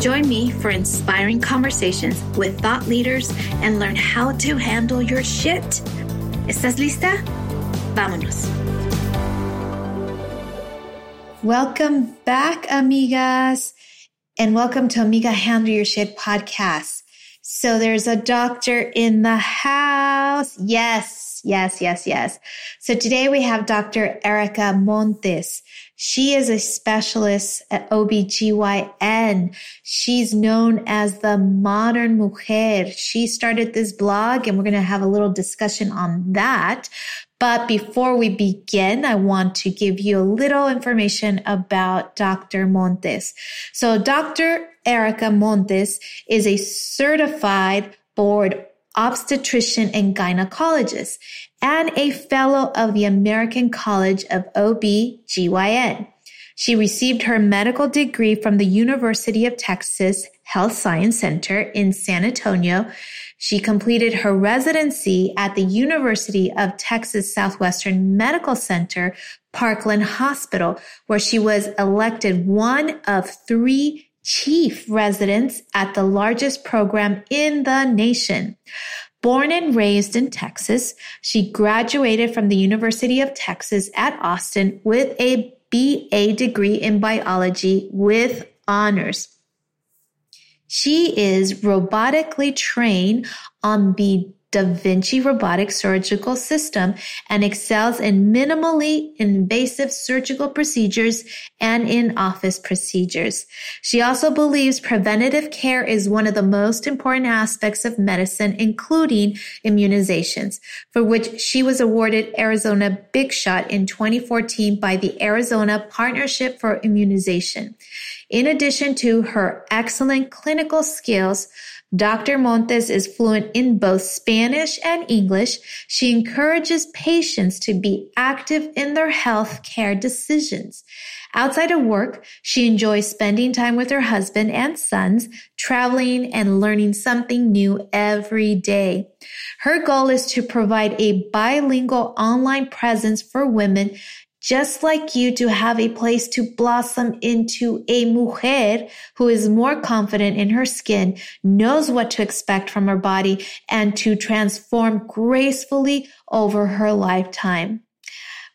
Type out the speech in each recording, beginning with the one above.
Join me for inspiring conversations with thought leaders and learn how to handle your shit. ¿Estás lista? Vámonos. Welcome back, amigas, and welcome to Amiga Handle Your Shit podcast. So there's a doctor in the house. Yes. So today we have Dr. Erica Montes. She is a specialist at OB/GYN. She's known as the Modern Mujer. She started this blog and we're going to have a little discussion on that. But before we begin, I want to give you a little information about Dr. Montes. So Dr. Erica Montes is a certified board obstetrician and gynecologist, and a fellow of the American College of OB/GYN. She received her medical degree from the University of Texas Health Science Centre in San Antonio. She completed her residency at the University of Texas Southwestern Medical Centre, Parkland Hospital, where she was elected one of three chief residents at the largest program in the nation. Born and raised in Texas, she graduated from the University of Texas at Austin with a BA degree in biology with honors. She is robotically trained on the da Vinci robotic surgical system and excels in minimally invasive surgical procedures and in office procedures. She also believes preventative care is one of the most important aspects of medicine, including immunizations, for which she was awarded Arizona Big Shot in 2014 by the Arizona Partnership for Immunization. In addition to her excellent clinical skills, Dr. Montes is fluent in both Spanish and English. She encourages patients to be active in their health care decisions. Outside of work, she enjoys spending time with her husband and sons, traveling and learning something new every day. Her goal is to provide a bilingual online presence for women just like you to have a place to blossom into a mujer who is more confident in her skin, knows what to expect from her body, and to transform gracefully over her lifetime.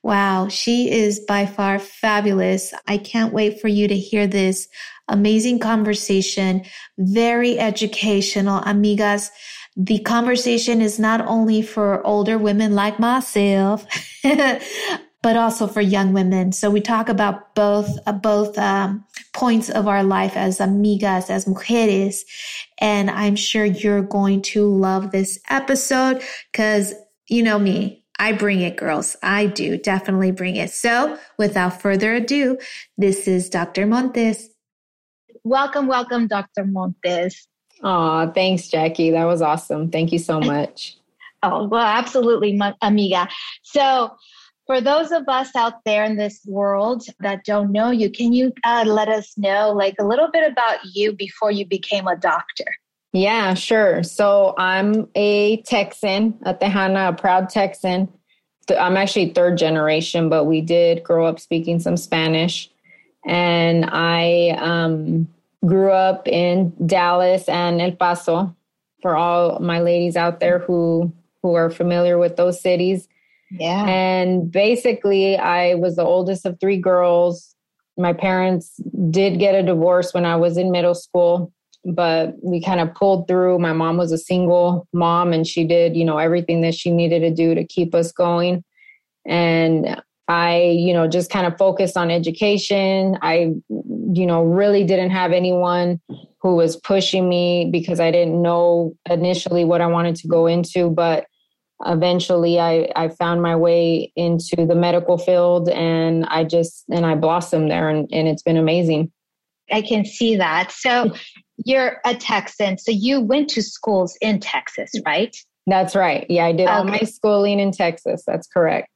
Wow, she is by far fabulous. I can't wait for you to hear this amazing conversation. Very educational, amigas. The conversation is not only for older women like myself, but also for young women. So we talk about both points of our life as amigas, as mujeres. And I'm sure you're going to love this episode because you know me, I bring it, girls. I do definitely bring it. So without further ado, this is Dr. Montes. Welcome, Dr. Montes. Aw, thanks, Jackie. That was awesome. Thank you so much. Oh, well, absolutely, amiga. So for those of us out there in this world that don't know you, can you let us know like a little bit about you before you became a doctor? Yeah, sure. So I'm a Texan, a Tejana, a proud Texan. I'm actually third generation, but we did grow up speaking some Spanish. And I grew up in Dallas and El Paso, for all my ladies out there who are familiar with those cities. Yeah. And basically, I was the oldest of three girls. My parents did get a divorce when I was in middle school, but we kind of pulled through. My mom was a single mom, and she did, you know, everything that she needed to do to keep us going. And I, you know, just kind of focused on education. I, you know, really didn't have anyone who was pushing me because I didn't know initially what I wanted to go into. But eventually I found my way into the medical field, and I blossomed there, and it's been amazing. I can see that. So you're a Texan. So you went to schools in Texas, right? That's right. Yeah, I did all my schooling in Texas. That's correct.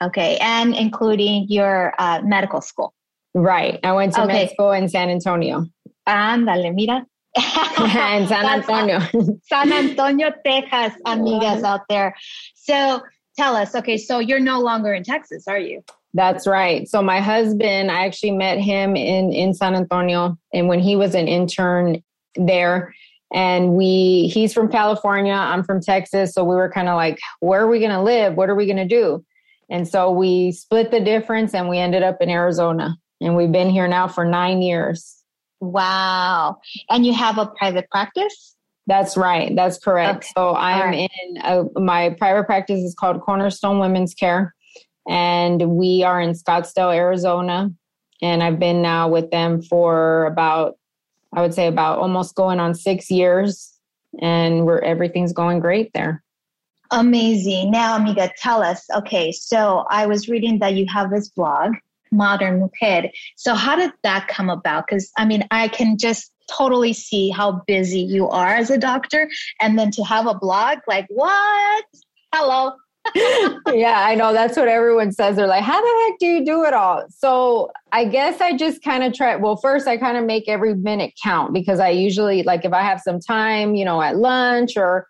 Okay. And including your medical school. Right. I went to med school in San Antonio. Ándale, mira. In San Antonio. San Antonio, Texas, amigas out there. So tell us, so you're no longer in Texas, are you? That's right. So my husband, I actually met him in San Antonio, and when he was an intern there, and he's from California, I'm from Texas. So we were kind of like, where are we going to live? What are we going to do? And so we split the difference, and we ended up in Arizona, and we've been here now for 9 years. Wow. And you have a private practice? That's right. That's correct. Okay. So I'm my private practice is called Cornerstone Women's Care. And we are in Scottsdale, Arizona. And I've been now with them for about almost going on 6 years. And everything's going great there. Amazing. Now, amiga, tell us. Okay, so I was reading that you have this blog, Modern Mujer. So how did that come about? Because, I mean, I can just totally see how busy you are as a doctor. And then to have a blog, like, what? Hello. Yeah, I know. That's what everyone says. They're like, how the heck do you do it all? So I guess I just kind of try. Well, first, I kind of make every minute count, because I usually, like, if I have some time, you know, at lunch or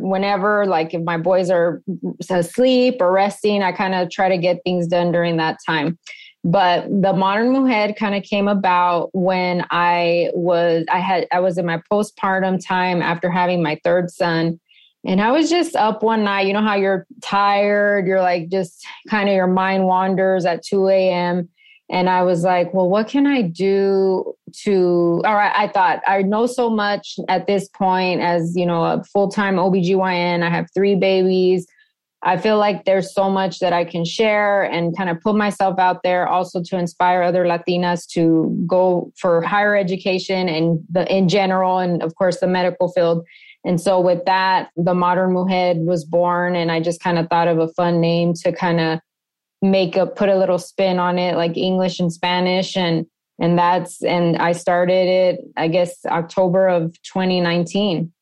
whenever, like if my boys are asleep or resting, I kind of try to get things done during that time. But the Modern Mujer kind of came about when I was in my postpartum time after having my third son. And I was just up one night, you know how you're tired, you're like, just kind of your mind wanders at 2 a.m. And I was like, well, what can I do I thought, I know so much at this point as, you know, a full-time OB/GYN. I have 3 babies. I feel like there's so much that I can share and kind of put myself out there, also to inspire other Latinas to go for higher education and in general, and of course the medical field. And so with that, the Modern Mujer was born, and I just kind of thought of a fun name to kind of put a little spin on it, like English and Spanish. And I started it, I guess, October of 2019.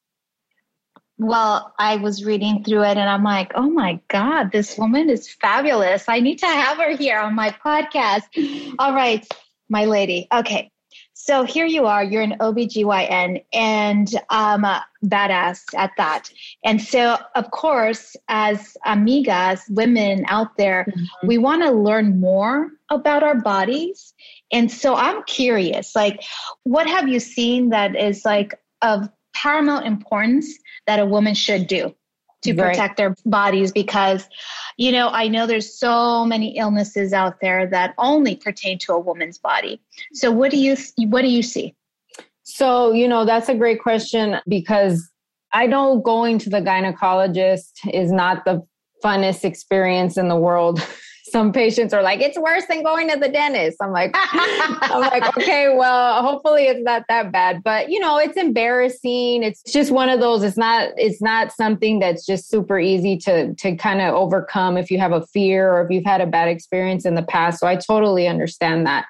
Well, I was reading through it, and I'm like, oh my God, this woman is fabulous. I need to have her here on my podcast. All right, my lady. Okay. So here you are, you're an OB/GYN, and badass at that. And so, of course, as amigas, women out there, mm-hmm. we want to learn more about our bodies. And so I'm curious, like, what have you seen that is like of paramount importance that a woman should do to protect their bodies? Because, you know, I know there's so many illnesses out there that only pertain to a woman's body. So what do you see? So, you know, that's a great question, because I know going to the gynecologist is not the funnest experience in the world. Some patients are like, it's worse than going to the dentist. I'm like, okay, well, hopefully it's not that bad. But, you know, it's embarrassing. It's just one of those. It's not something that's just super easy to kind of overcome if you have a fear or if you've had a bad experience in the past. So I totally understand that.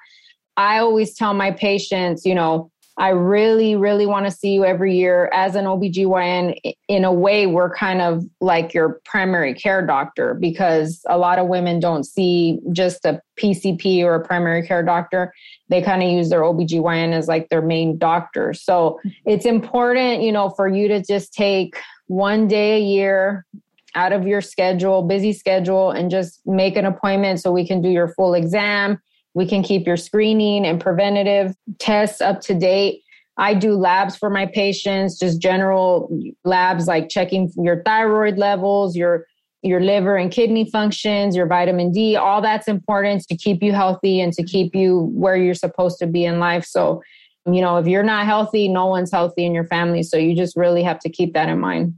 I always tell my patients, you know, I really, really want to see you every year. As an OB/GYN, in a way, we're kind of like your primary care doctor, because a lot of women don't see just a PCP or a primary care doctor. They kind of use their OB/GYN as like their main doctor. So it's important, you know, for you to just take one day a year out of your schedule, busy schedule, and just make an appointment so we can do your full exam. We can keep your screening and preventative tests up to date. I do labs for my patients, just general labs like checking your thyroid levels, your liver and kidney functions, your vitamin D, all that's important to keep you healthy and to keep you where you're supposed to be in life. So, you know, if you're not healthy, no one's healthy in your family. So you just really have to keep that in mind.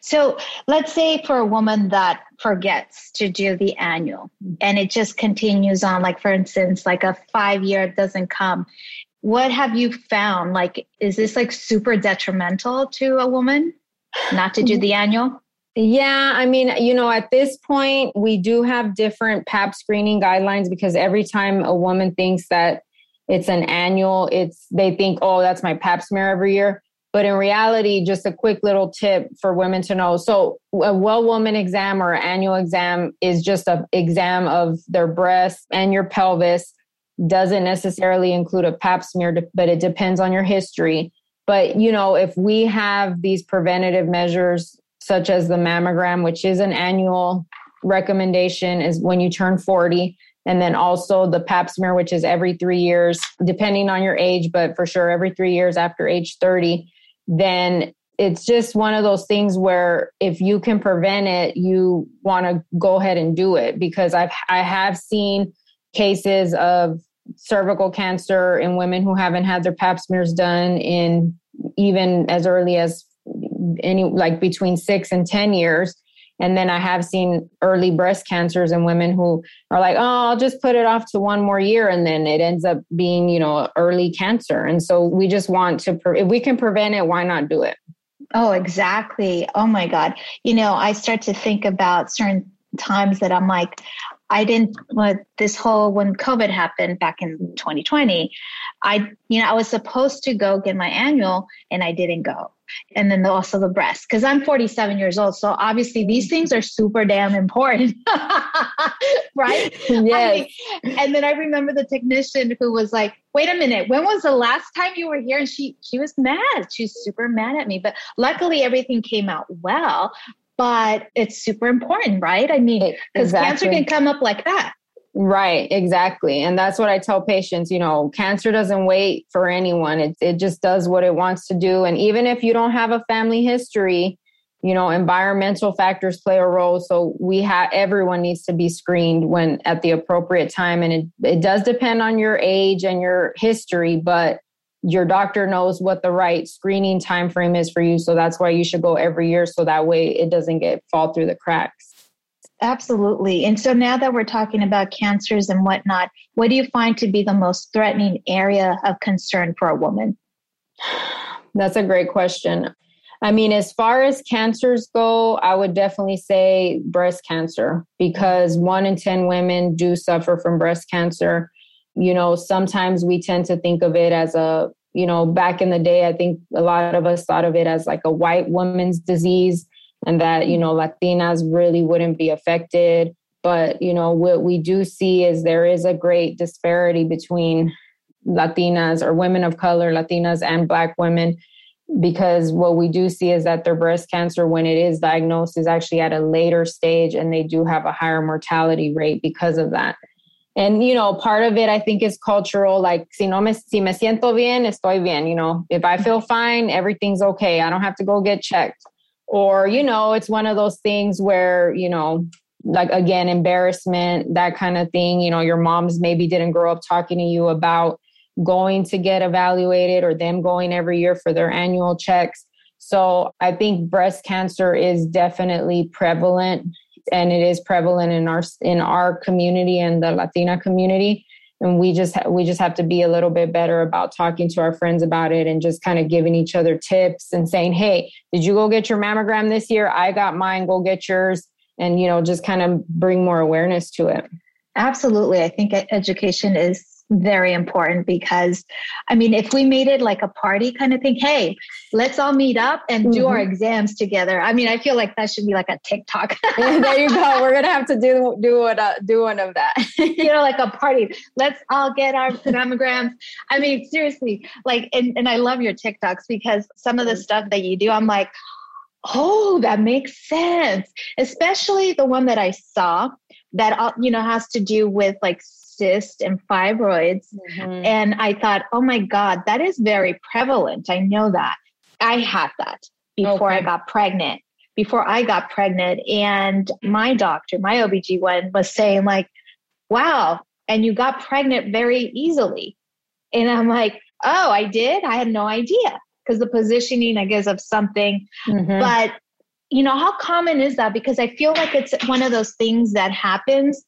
So let's say for a woman that forgets to do the annual and it just continues on, like for instance, like a 5-year doesn't come. What have you found? Like, is this like super detrimental to a woman not to do the annual? Yeah. I mean, you know, at this point, we do have different Pap screening guidelines because every time a woman thinks that it's an annual, they think, oh, that's my Pap smear every year. But in reality, just a quick little tip for women to know. So a well woman exam or annual exam is just an exam of their breasts and your pelvis. Doesn't necessarily include a Pap smear, but it depends on your history. But, you know, if we have these preventative measures, such as the mammogram, which is an annual recommendation, is when you turn 40. And then also the Pap smear, which is every 3 years, depending on your age, but for sure, every 3 years after age 30, then it's just one of those things where if you can prevent it, you want to go ahead and do it. Because I have seen cases of cervical cancer in women who haven't had their Pap smears done in even as early as between 6 and 10 years. And then I have seen early breast cancers in women who are like, oh, I'll just put it off to one more year. And then it ends up being, you know, early cancer. And so we just want to, if we can prevent it, why not do it? Oh, exactly. Oh my God. You know, I start to think about certain times that I'm like, when COVID happened back in 2020, I was supposed to go get my annual and I didn't go. And then also the breast, because I'm 47 years old. So obviously these things are super damn important, right? Yes. I mean, and then I remember the technician who was like, wait a minute, when was the last time you were here? And she was mad. She was super mad at me. But luckily everything came out well, but it's super important, right? I mean, because Cancer can come up like that. Right, exactly. And that's what I tell patients, you know, cancer doesn't wait for anyone. It just does what it wants to do. And even if you don't have a family history, you know, environmental factors play a role. So everyone needs to be screened when at the appropriate time. And it does depend on your age and your history, but your doctor knows what the right screening time frame is for you. So that's why you should go every year. So that way it doesn't fall through the cracks. Absolutely. And so now that we're talking about cancers and whatnot, what do you find to be the most threatening area of concern for a woman? That's a great question. I mean, as far as cancers go, I would definitely say breast cancer, because 1 in 10 women do suffer from breast cancer. You know, sometimes we tend to think of it as back in the day, I think a lot of us thought of it as like a white woman's disease. And that, you know, Latinas really wouldn't be affected. But, you know, what we do see is there is a great disparity between Latinas or women of color, Latinas and Black women, because what we do see is that their breast cancer, when it is diagnosed, is actually at a later stage, and they do have a higher mortality rate because of that. And, you know, part of it, I think, is cultural, like, si me siento bien, estoy bien. You know, if I feel fine, everything's okay. I don't have to go get checked. Or, you know, it's one of those things where, you know, like, again, embarrassment, that kind of thing. You know, your moms maybe didn't grow up talking to you about going to get evaluated or them going every year for their annual checks. So I think breast cancer is definitely prevalent, and it is prevalent in our community and the Latina community. And we just have to be a little bit better about talking to our friends about it and just kind of giving each other tips and saying, hey, did you go get your mammogram this year? I got mine, go get yours. And, you know, just kind of bring more awareness to it. Absolutely. I think education is very important, because, I mean, if we made it like a party kind of thing, hey, let's all meet up and do our exams together. I mean, I feel like that should be like a TikTok. There you go. We're going to have to do one of that, you know, like a party. Let's all get our mammograms. I mean, seriously, like, and I love your TikToks, because some of the stuff that you do, I'm like, oh, that makes sense. Especially the one that I saw that, you know, has to do with like cysts and fibroids. Mm-hmm. And I thought, oh my God, that is very prevalent. I know that. I had that before I got pregnant. And my doctor, my OB/GYN, was saying like, wow, and you got pregnant very easily. And I'm like, oh, I did? I had no idea. Because the positioning, I guess, of something. Mm-hmm. But, you know, how common is that? Because I feel like it's one of those things that happens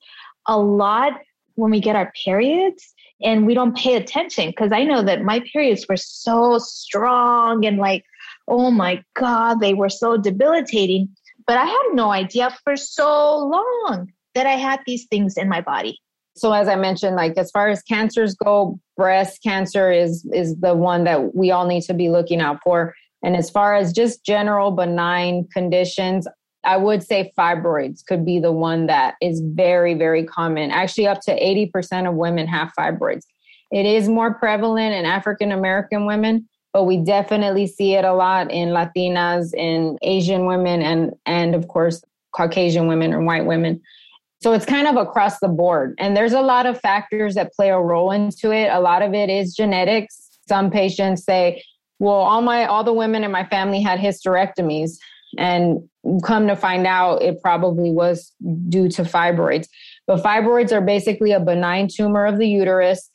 a lot when we get our periods and we don't pay attention. Because I know that my periods were so strong and like, oh my God, they were so debilitating. But I had no idea for so long that I had these things in my body. So as I mentioned, like as far as cancers go, breast cancer is the one that we all need to be looking out for. And as far as just general benign conditions, I would say fibroids could be the one that is very, very common. Actually, up to 80% of women have fibroids. It is more prevalent in African-American women, but we definitely see it a lot in Latinas, in Asian women, and of course, Caucasian women and white women. So it's kind of across the board. And there's a lot of factors that play a role into it. A lot of it is genetics. Some patients say, well, all the women in my family had hysterectomies, and come to find out it probably was due to fibroids. But fibroids are basically a benign tumor of the uterus.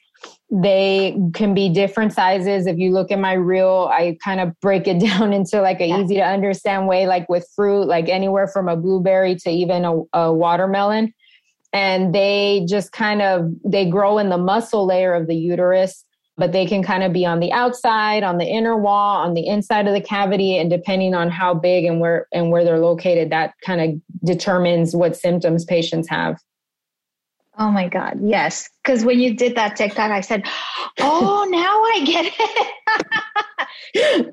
They can be different sizes. If you look at my reel, I kind of break it down into like an easy to understand way, like with fruit, like anywhere from a blueberry to even a watermelon. And they just kind of, they grow in the muscle layer of the uterus, but they can kind of be on the outside, on the inner wall, on the inside of the cavity. And depending on how big and where they're located, that kind of determines what symptoms patients have. Oh my God. Yes. Because when you did that TikTok, I said, oh, now I get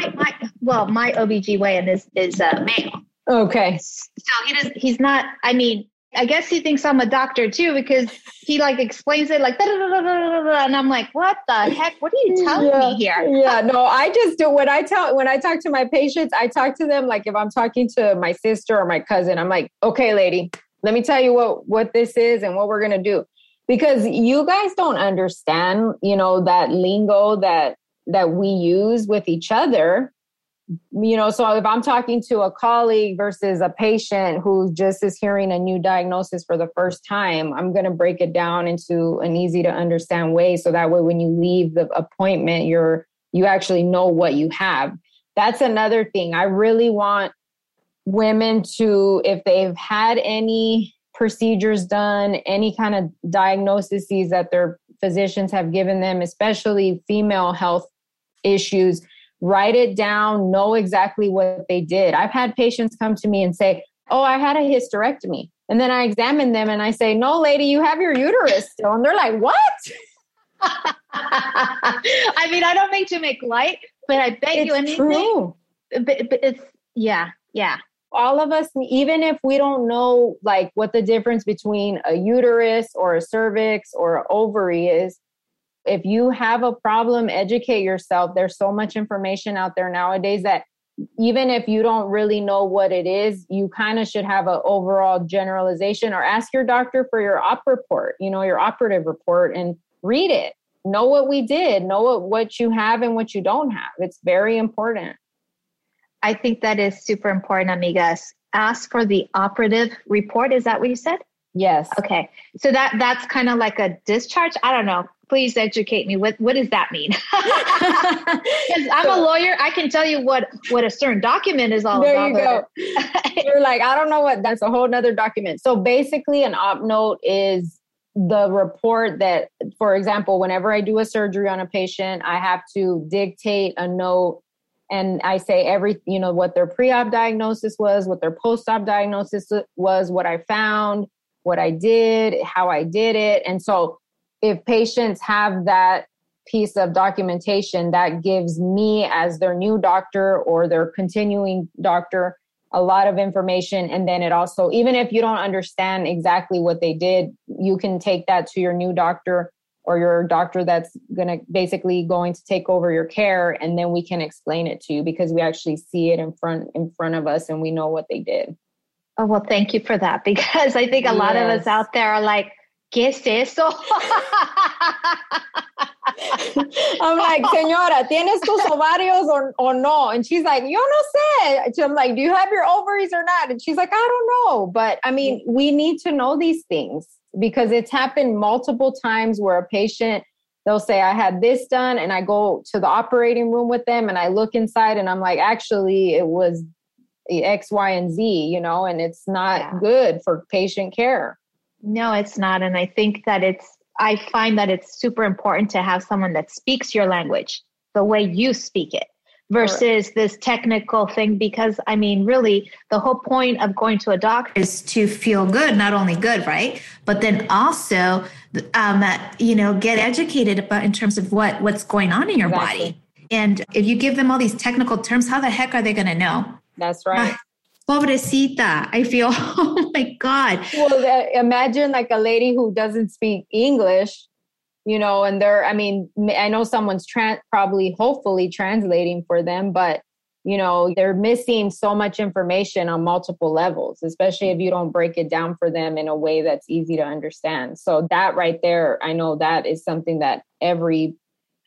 it. my OBGYN is a male. Okay. So he's not, I mean, I guess he thinks I'm a doctor too, because he like explains it like, and I'm like, what the heck? What are you telling me here? Yeah, no, I just do when I talk to my patients, I talk to them like if I'm talking to my sister or my cousin, I'm like, okay, lady, let me tell you what this is and what we're going to do, because you guys don't understand, you know, that lingo that we use with each other, you know. So if I'm talking to a colleague versus a patient who just is hearing a new diagnosis for the first time, I'm going to break it down into an easy to understand way. So that way, when you leave the appointment, you actually know what you have. That's another thing. I really want women to, if they've had any procedures done, any kind of diagnoses that their physicians have given them, especially female health issues, write it down, know exactly what they did. I've had patients come to me and say, oh, I had a hysterectomy. And then I examine them and I say, no, lady, you have your uterus still. And they're like, what? I mean, I don't mean to make light, but I bet it's you anything. True. But it's, yeah. All of us, even if we don't know like what the difference between a uterus or a cervix or an ovary is, if you have a problem, educate yourself. There's so much information out there nowadays that even if you don't really know what it is, you kind of should have an overall generalization, or ask your doctor for your op report, you know, your operative report, and read it. Know what we did, know what you have and what you don't have. It's very important. I think that is super important, amigas. Ask for the operative report. Is that what you said? Yes. Okay. So that's kind of like a discharge. I don't know. Please educate me. What does that mean? Because I'm a lawyer. I can tell you what a certain document is all about. There you go. You're like, I don't know what. That's a whole nother document. So basically an op note is the report that, for example, whenever I do a surgery on a patient, I have to dictate a note. And I say what their pre-op diagnosis was, what their post-op diagnosis was, what I found, what I did, how I did it. And so if patients have that piece of documentation, that gives me as their new doctor or their continuing doctor a lot of information. And then it also, even if you don't understand exactly what they did, you can take that to your new doctor or your doctor that's going to take over your care, and then we can explain it to you because we actually see it in front of us and we know what they did. Oh, well, thank you for that, because I think a lot of us out there are like, ¿Qué es eso? I'm like, señora, ¿tienes tus ovarios or no? And she's like, yo no sé. So I'm like, do you have your ovaries or not? And she's like, I don't know. But I mean, we need to know these things because it's happened multiple times where a patient, they'll say, I had this done. And I go to the operating room with them and I look inside and I'm like, actually, it was X, Y, and Z, you know, and it's not good for patient care. No, it's not. And I think that I find that it's super important to have someone that speaks your language the way you speak it versus this technical thing. Because I mean, really, the whole point of going to a doctor is to feel good, not only good, right? But then also, you know, get educated about in terms of what's going on in your body. And if you give them all these technical terms, how the heck are they going to know? That's right. Pobrecita, I feel, oh my God. Well, imagine like a lady who doesn't speak English, you know, and I mean, I know someone's probably, hopefully translating for them, but, you know, they're missing so much information on multiple levels, especially if you don't break it down for them in a way that's easy to understand. So that right there, I know that is something that every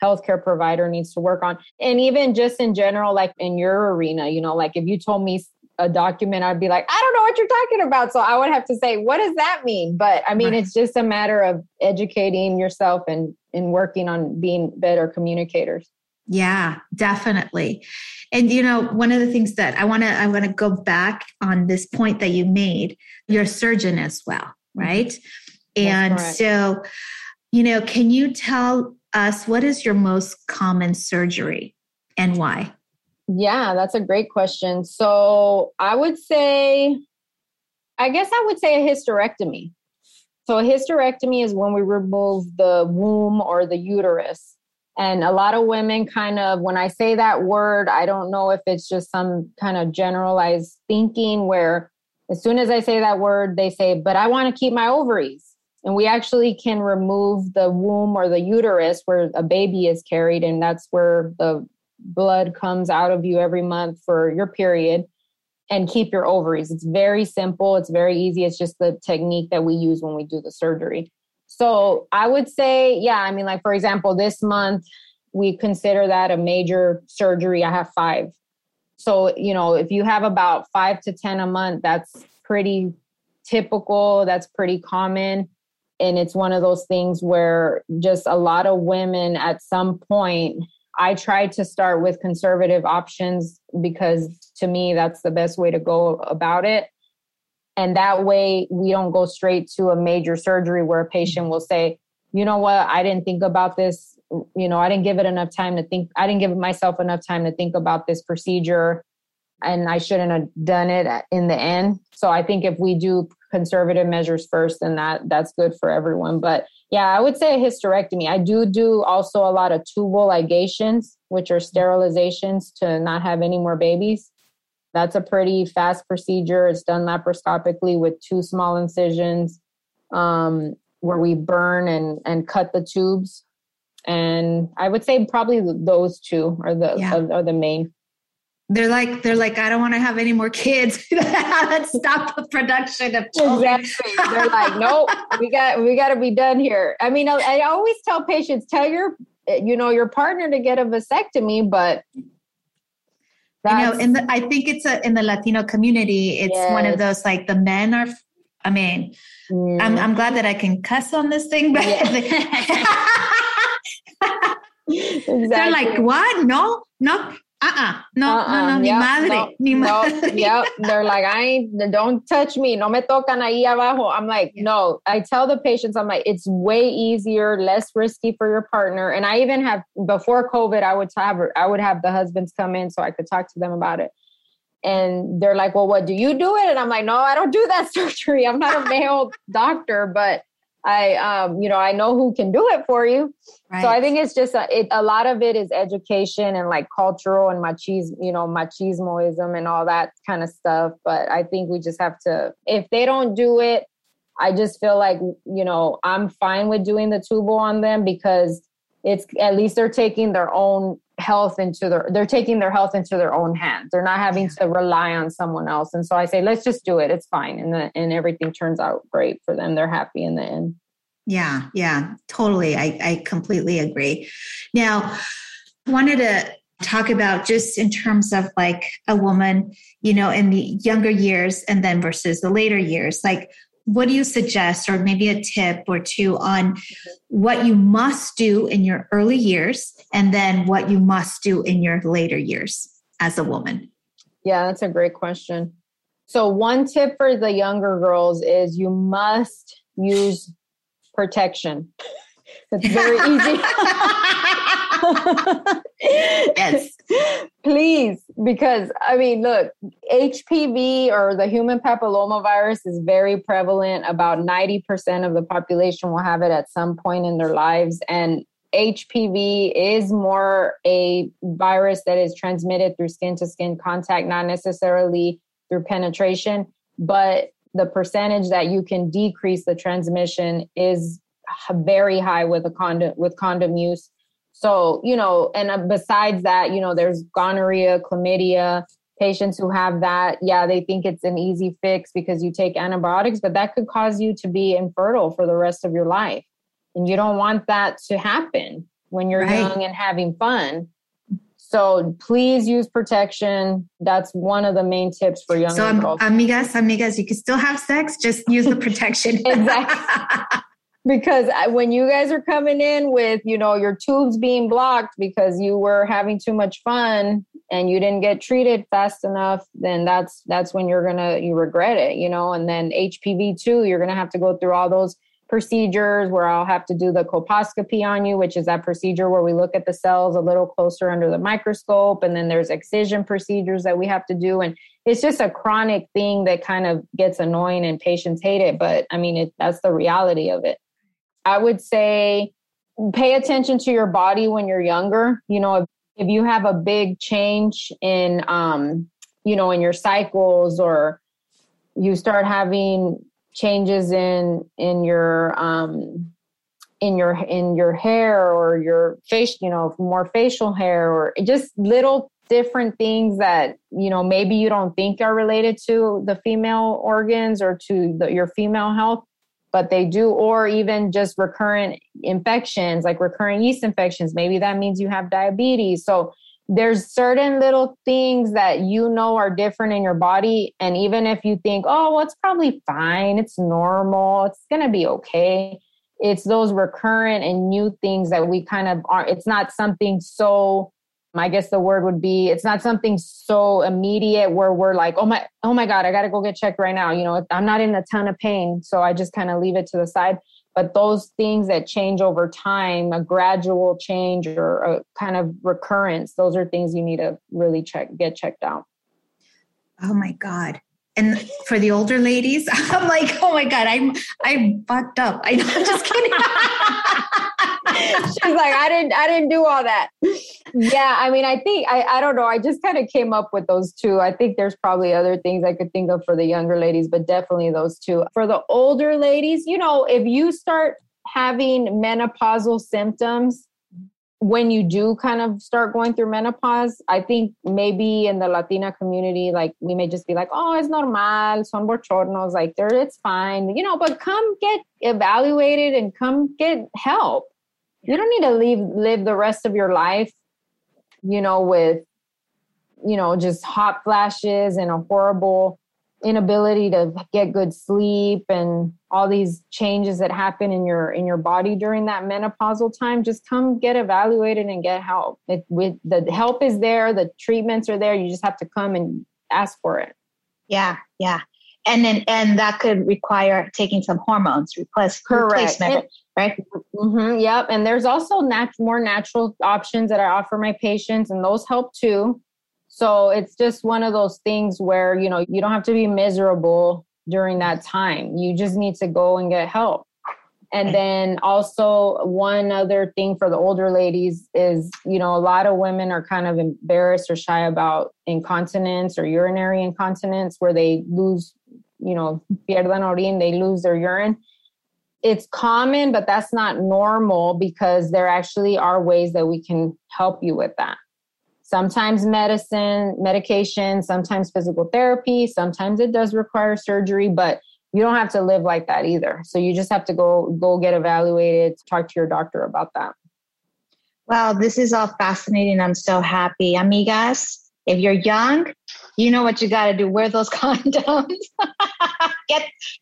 healthcare provider needs to work on. And even just in general, like in your arena, you know, like if you told me a document, I'd be like, I don't know what you're talking about. So I would have to say, what does that mean? But I mean, it's just a matter of educating yourself and working on being better communicators. Yeah, definitely. And, you know, one of the things that I want to go back on this point that you made, you're a surgeon as well, right? And so, you know, can you tell us what is your most common surgery and why? Yeah, that's a great question. So I would say a hysterectomy. So a hysterectomy is when we remove the womb or the uterus. And a lot of women kind of, when I say that word, I don't know if it's just some kind of generalized thinking where as soon as I say that word, they say, but I want to keep my ovaries. And we actually can remove the womb or the uterus where a baby is carried. And that's where the blood comes out of you every month for your period and keep your ovaries. It's very simple. It's very easy. It's just the technique that we use when we do the surgery. So I would say, yeah, I mean, like, for example, this month, we consider that a major surgery. I have 5. So, you know, if you have about 5 to 10 a month, that's pretty typical. That's pretty common. And it's one of those things where just a lot of women at some point, I try to start with conservative options because to me, that's the best way to go about it. And that way we don't go straight to a major surgery where a patient will say, you know what, I didn't think about this. You know, I didn't give it enough time to think. I didn't give myself enough time to think about this procedure and I shouldn't have done it in the end. So I think if we do conservative measures first, then that's good for everyone. But yeah, I would say a hysterectomy. I do also a lot of tubal ligations, which are sterilizations to not have any more babies. That's a pretty fast procedure. It's done laparoscopically with 2 small incisions where we burn and cut the tubes. And I would say probably those 2 are the main. They're like, I don't want to have any more kids. Let's stop the production of children. Exactly. They're like, nope, we got to be done here. I mean, I always tell patients, tell your partner to get a vasectomy, but I think it's in the Latino community. It's one of those, like the men are, I mean, I'm glad that I can cuss on this thing, but exactly. They're like, what? No. No, ni madre, ni madre. Yep. They're like, don't touch me. No me tocan ahí abajo. I'm like, no, I tell the patients, I'm like, it's way easier, less risky for your partner. And I even have, before COVID, I would have the husbands come in so I could talk to them about it. And they're like, well, what do you do it? And I'm like, no, I don't do that surgery. I'm not a male doctor, but I know who can do it for you. Right. So I think it's just a lot of it is education and like cultural and machismoism and all that kind of stuff. But I think we just have to, if they don't do it, I just feel like, you know, I'm fine with doing the tubal on them because it's at least they're taking their own health into their own hands. They're not having to rely on someone else. And so I say, let's just do it. It's fine. And everything turns out great for them. They're happy in the end. Yeah, totally. I completely agree. Now, I wanted to talk about just in terms of like a woman, you know, in the younger years and then versus the later years, like what do you suggest or maybe a tip or two on what you must do in your early years and then what you must do in your later years as a woman? Yeah, that's a great question. So one tip for the younger girls is you must use protection. It's very easy. Yes. Please, because I mean, look, HPV or the human papillomavirus is very prevalent. About 90% of the population will have it at some point in their lives. And HPV is more a virus that is transmitted through skin to skin contact, not necessarily through penetration, but the percentage that you can decrease the transmission is very high with condom use. So, you know, and besides that, you know, there's gonorrhea, chlamydia, patients who have that. Yeah, they think it's an easy fix because you take antibiotics, but that could cause you to be infertile for the rest of your life. And you don't want that to happen when you're young and having fun. So please use protection. That's one of the main tips for young adults. So amigas, you can still have sex, just use the protection. Exactly. Because when you guys are coming in with, you know, your tubes being blocked because you were having too much fun and you didn't get treated fast enough, then that's when you regret it, you know. And then HPV too, you're going to have to go through all those procedures where I'll have to do the colposcopy on you, which is that procedure where we look at the cells a little closer under the microscope. And then there's excision procedures that we have to do. And it's just a chronic thing that kind of gets annoying and patients hate it. But I mean, that's the reality of it. I would say pay attention to your body when you're younger. You know, if you have a big change in, you know, in your cycles, or you start having changes in your hair or your face, you know, more facial hair, or just little different things that, you know, maybe you don't think are related to the female organs or to your female health, but they do. Or even just recurrent infections, like recurrent yeast infections. Maybe that means you have diabetes. So there's certain little things that you know are different in your body. And even if you think, oh, well, it's probably fine, it's normal, it's going to be okay, it's those recurrent and new things that we kind of are. It's not something so, I guess the word would be, it's not something so immediate where we're like, oh my God, I got to go get checked right now. You know, I'm not in a ton of pain, so I just kind of leave it to the side. But those things that change over time, a gradual change or a kind of recurrence, those are things you need to really get checked out. Oh my God. And for the older ladies, I'm like, oh my God, I'm fucked up. I'm just kidding. She's like, I didn't do all that. Yeah. I mean, I think, I don't know. I just kind of came up with those two. I think there's probably other things I could think of for the younger ladies, but definitely those two. For the older ladies, you know, if you start having menopausal symptoms, when you do kind of start going through menopause, I think maybe in the Latina community, like we may just be like, oh, it's normal, son bochornos, like it's fine, you know, but come get evaluated and come get help. You don't need to live the rest of your life, you know, with, you know, just hot flashes and a horrible inability to get good sleep and all these changes that happen in your body during that menopausal time. Just come get evaluated and get help. The help is there. The treatments are there. You just have to come and ask for it. Yeah. Yeah. And that could require taking some hormones replacement. Correct. Right. Mm-hmm, yep. And there's also more natural options that I offer my patients, and those help too. So it's just one of those things where, you know, you don't have to be miserable during that time. You just need to go and get help. And then also one other thing for the older ladies is, you know, a lot of women are kind of embarrassed or shy about incontinence or urinary incontinence, where they lose, you know, pierdan orín, they lose their urine. It's common, but that's not normal, because there actually are ways that we can help you with that. Sometimes medication, sometimes physical therapy, sometimes it does require surgery, but You don't have to live like that either. So you just have to go get evaluated, talk to your doctor about that. Wow, this is all fascinating. I'm so happy. Amigas, if you're young, you know what you got to do. Wear those condoms.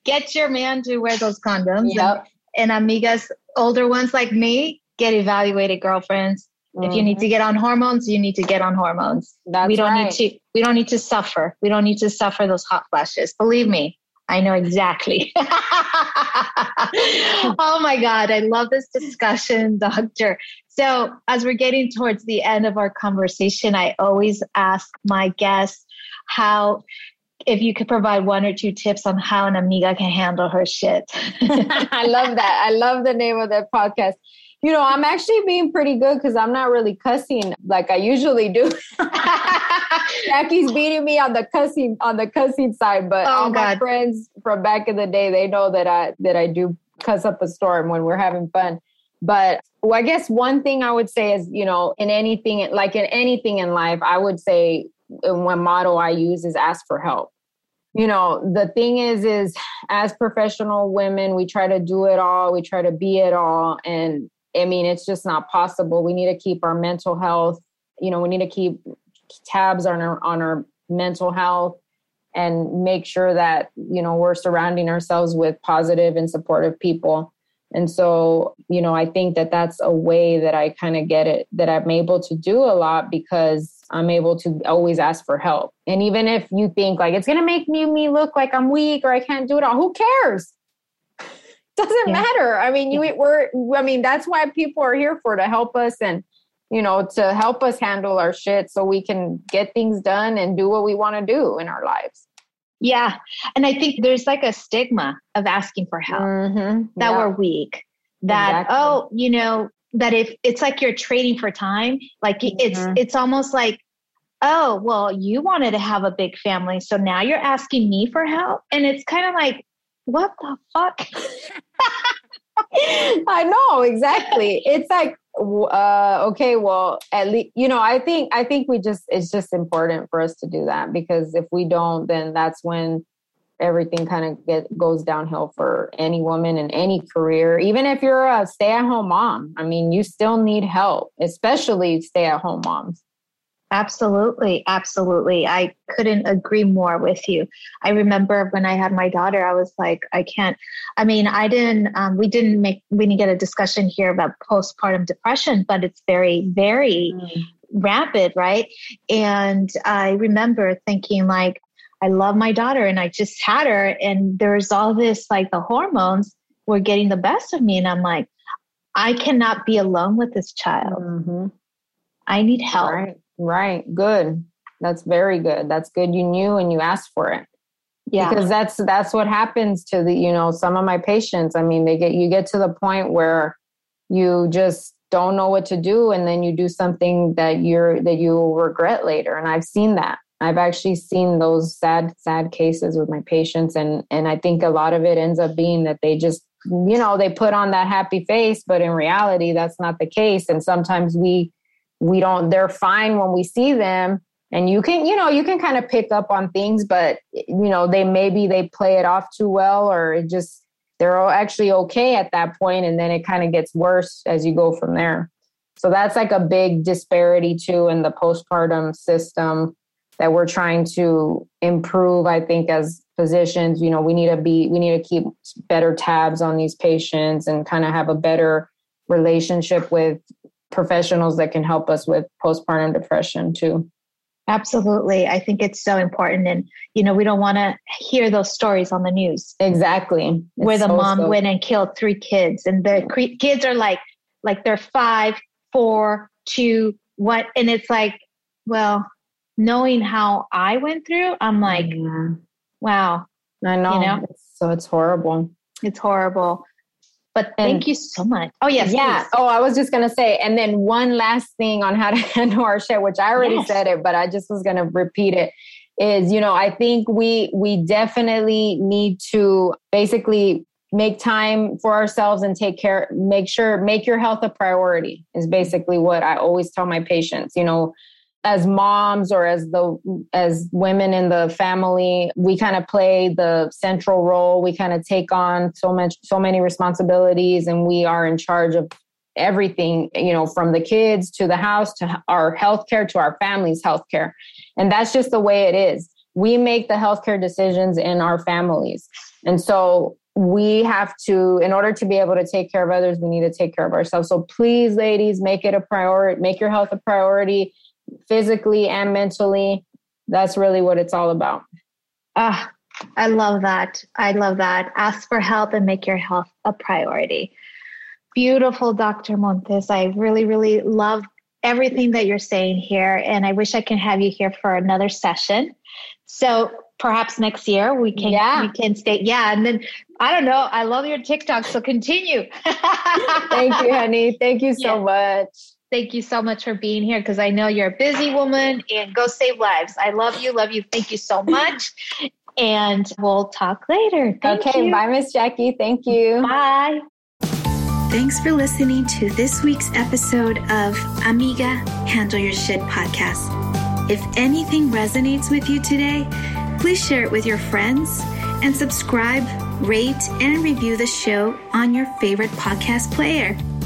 get your man to wear those condoms. Yep. And amigas, older ones like me, get evaluated, girlfriends. Mm-hmm. If you need to get on hormones, you need to get on hormones. That's we don't need to suffer. We don't need to suffer those hot flashes. Believe me, I know exactly. Oh my God, I love this discussion, doctor. So as we're getting towards the end of our conversation, I always ask my guests if you could provide one or two tips on how an amiga can handle her shit. I love that. I love the name of that podcast. You know, I'm actually being pretty good because I'm not really cussing like I usually do. Jackie's beating me on the cussing side, but my friends from back in the day, they know that I do cuss up a storm when we're having fun. But I guess one thing I would say is, you know, in anything in life, I would say one motto I use is ask for help. You know, the thing is as professional women, we try to do it all, we try to be it all, and I mean, it's just not possible. We need to keep our mental health, you know, we need to keep tabs on our mental health and make sure that, you know, we're surrounding ourselves with positive and supportive people. And so, you know, I think that that's a way that I kind of get it, that I'm able to do a lot because I'm able to always ask for help. And even if you think like, it's going to make me look like I'm weak or I can't do it all, who cares? Doesn't matter. I mean, that's why people are here for, to help us and, you know, to help us handle our shit so we can get things done and do what we want to do in our lives. Yeah. And I think there's like a stigma of asking for help, mm-hmm. that we're weak, that, exactly. Oh, you know, that if it's like you're trading for time, like mm-hmm. it's almost like, oh, well, you wanted to have a big family. So now you're asking me for help. And it's kind of like, what the fuck? I know, exactly. It's like, okay, well, at least, you know, I think it's just important for us to do that, because if we don't, then that's when everything kind of goes downhill for any woman in any career. Even if you're a stay-at-home mom, I mean, you still need help, especially stay-at-home moms. Absolutely. Absolutely. I couldn't agree more with you. I remember when I had my daughter, I was like, I can't, I mean, we didn't get a discussion here about postpartum depression, but it's very, very rapid. Right. And I remember thinking like, I love my daughter and I just had her, and there's all this, like the hormones were getting the best of me. And I'm like, I cannot be alone with this child. Mm-hmm. I need help. Right. Good. That's very good. That's good. You knew and you asked for it. Yeah. Because that's what happens to the, you know, some of my patients. I mean, you get to the point where you just don't know what to do. And then you do something that you'll regret later. And I've seen that. I've actually seen those sad, sad cases with my patients. And I think a lot of it ends up being that they just, you know, they put on that happy face, but in reality, that's not the case. And sometimes we don't, they're fine when we see them, and you can kind of pick up on things, but you know, they play it off too well, or it just, they're all actually okay at that point. And then it kind of gets worse as you go from there. So that's like a big disparity too in the postpartum system that we're trying to improve. I think as physicians, you know, we need to keep better tabs on these patients and kind of have a better relationship with professionals that can help us with postpartum depression too. Absolutely. I think it's so important. And, you know, we don't want to hear those stories on the news. Exactly. Where the mom went and killed 3 kids, and the kids are like they're 5, 4, 2, 1. And it's like, well, knowing how I went through, I'm like, wow. I know. You know? So it's horrible. It's horrible. But thank you so much. Oh, yes. Yeah. Please. Oh, I was just going to say, and then one last thing on how to handle our shit, which I already said it, but I just was going to repeat it, is, you know, I think we definitely need to basically make time for ourselves and make your health a priority is basically what I always tell my patients. You know, as moms or as women in the family, we kind of play the central role. We kind of take on so many responsibilities, and we are in charge of everything, from the kids to the house, to our healthcare, to our family's healthcare. And that's just the way it is. We make the healthcare decisions in our families. And so we have to, in order to be able to take care of others, we need to take care of ourselves. So please, ladies, make it a priority, make your health a priority, physically and mentally. That's really what it's all about. I love that. Ask for help and make your health a priority. Beautiful, Dr. Montes. I really, really love everything that you're saying here. And I wish I can have you here for another session. So perhaps next year we can stay. Yeah. And then, I don't know, I love your TikTok. So continue. Thank you, honey. Thank you so much. Thank you so much for being here, because I know you're a busy woman, and go save lives. I love you. Thank you so much. And we'll talk later. Thank you. Bye, Miss Jackie. Thank you. Bye. Thanks for listening to this week's episode of Amiga Handle Your Shit podcast. If anything resonates with you today, please share it with your friends and subscribe, rate, and review the show on your favorite podcast player.